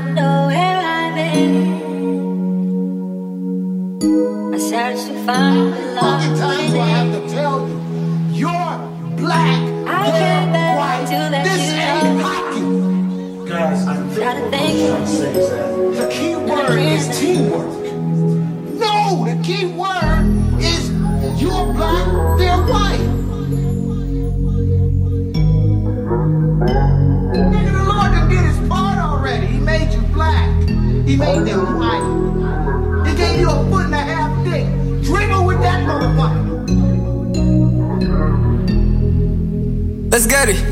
wonder where I've been. I searched to find the love. How many times do I have to tell you? You're black. I can't bear to let this ain't hockey. Guys, I'm thinking. The key word is teamwork. No, the key word is you're black, they're white. He made them white. He gave you a foot and a half dick. Dribble with that motherfucker. Let's get it.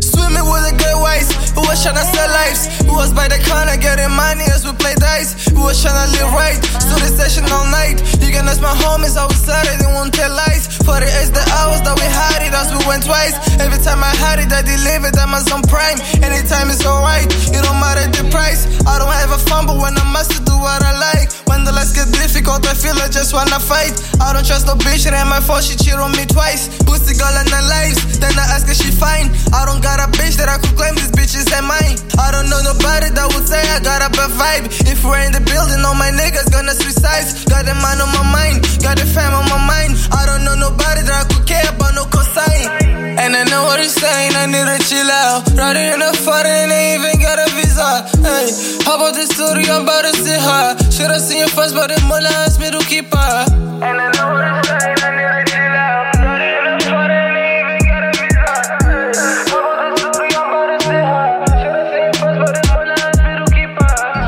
Swimming with the good whites. Who was tryna sell lives? Who was by the corner getting money as we play dice? Who was tryna live right? Stood the session all night. You can ask my homies how we started, they won't tell lies. 48's the hours that we had it, as we went twice. Every time I had it, I delivered, I'm on prime. Anytime it's alright, it don't matter the price. I don't have a fun, but when I'm asked to do what I like. When the lights get difficult, I feel I just wanna fight. I don't trust no bitch, it ain't my fault, she cheated on me twice. Pussy girl and her lives, then I ask if she fine. I don't got a bitch that I could claim this bitch is ain't mine. I don't know nobody that would say I got a bad vibe. If we're in the building, all my niggas gonna switch sides. Got a man on my mind, got a fam on my mind. I don't know nobody that I could care about no cosign. And I know what he's saying, I need to chill out. Riding in a foreign, I even got a visa. Hey, how about the story? I'm about to see her. Should I see you first, but the mullah asked me to keep her. And I know what I'm saying, I need to chill out. Not even fun, I ain't even got a visa. How about the story, I'm about to see her. Should I see you first, but the mullah asked me to keep her. How many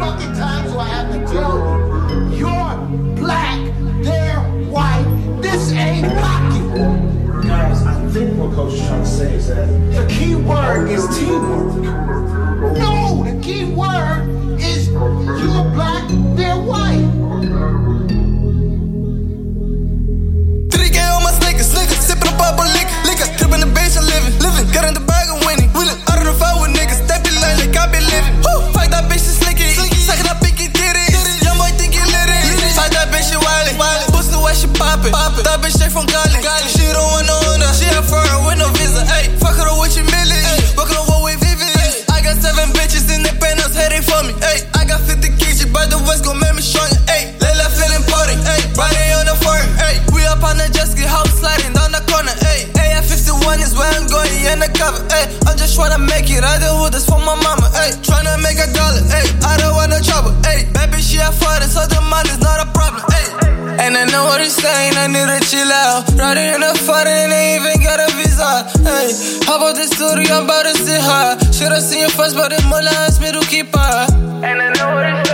fucking times do I have to tell you? You're black, they're white, this ain't hockey. Guys, I think what Coach is trying to say is that the key word is teamwork. No, the key word is you're black, they're white. 3K on my sneakers, sippin' a bubble liquor, trippin' the bitch, I'm living, got in the bag and winning, wheelin', out of the fight with niggas, that be line like I be living. Fuck that bitch, she slicky, suckin' that pinky titties, young boy think he lit it. Fuck that bitch, she wildin', pussy why she poppin', that bitch straight from Cali, she don't want no honor, she a foreign with no visa, ayy, fuck her with your million, walkin' on what we vivin', I got 7 bitches in the penthouse heading for me, ayy. But the West gon' make me strong, ayy. Layla feeling party, ayy. Riding on the foreign, ayy. We up on the jet ski, house sliding down the corner, ayy. AR-51 is where I'm going, in the cover, ayy. I'm just tryna make it, I do this for my mama, ayy. Tryna make a dollar, ayy. I don't want no trouble, ayy. Baby, she a foreign, so the money is not a problem, ayy. And I know what he's saying, I need to chill out. Riding in a foreign, I even got a visa, ayy. How about the story, I'm about to see her. Should I see you first, but the mullah asked me to keep her. And I know what he's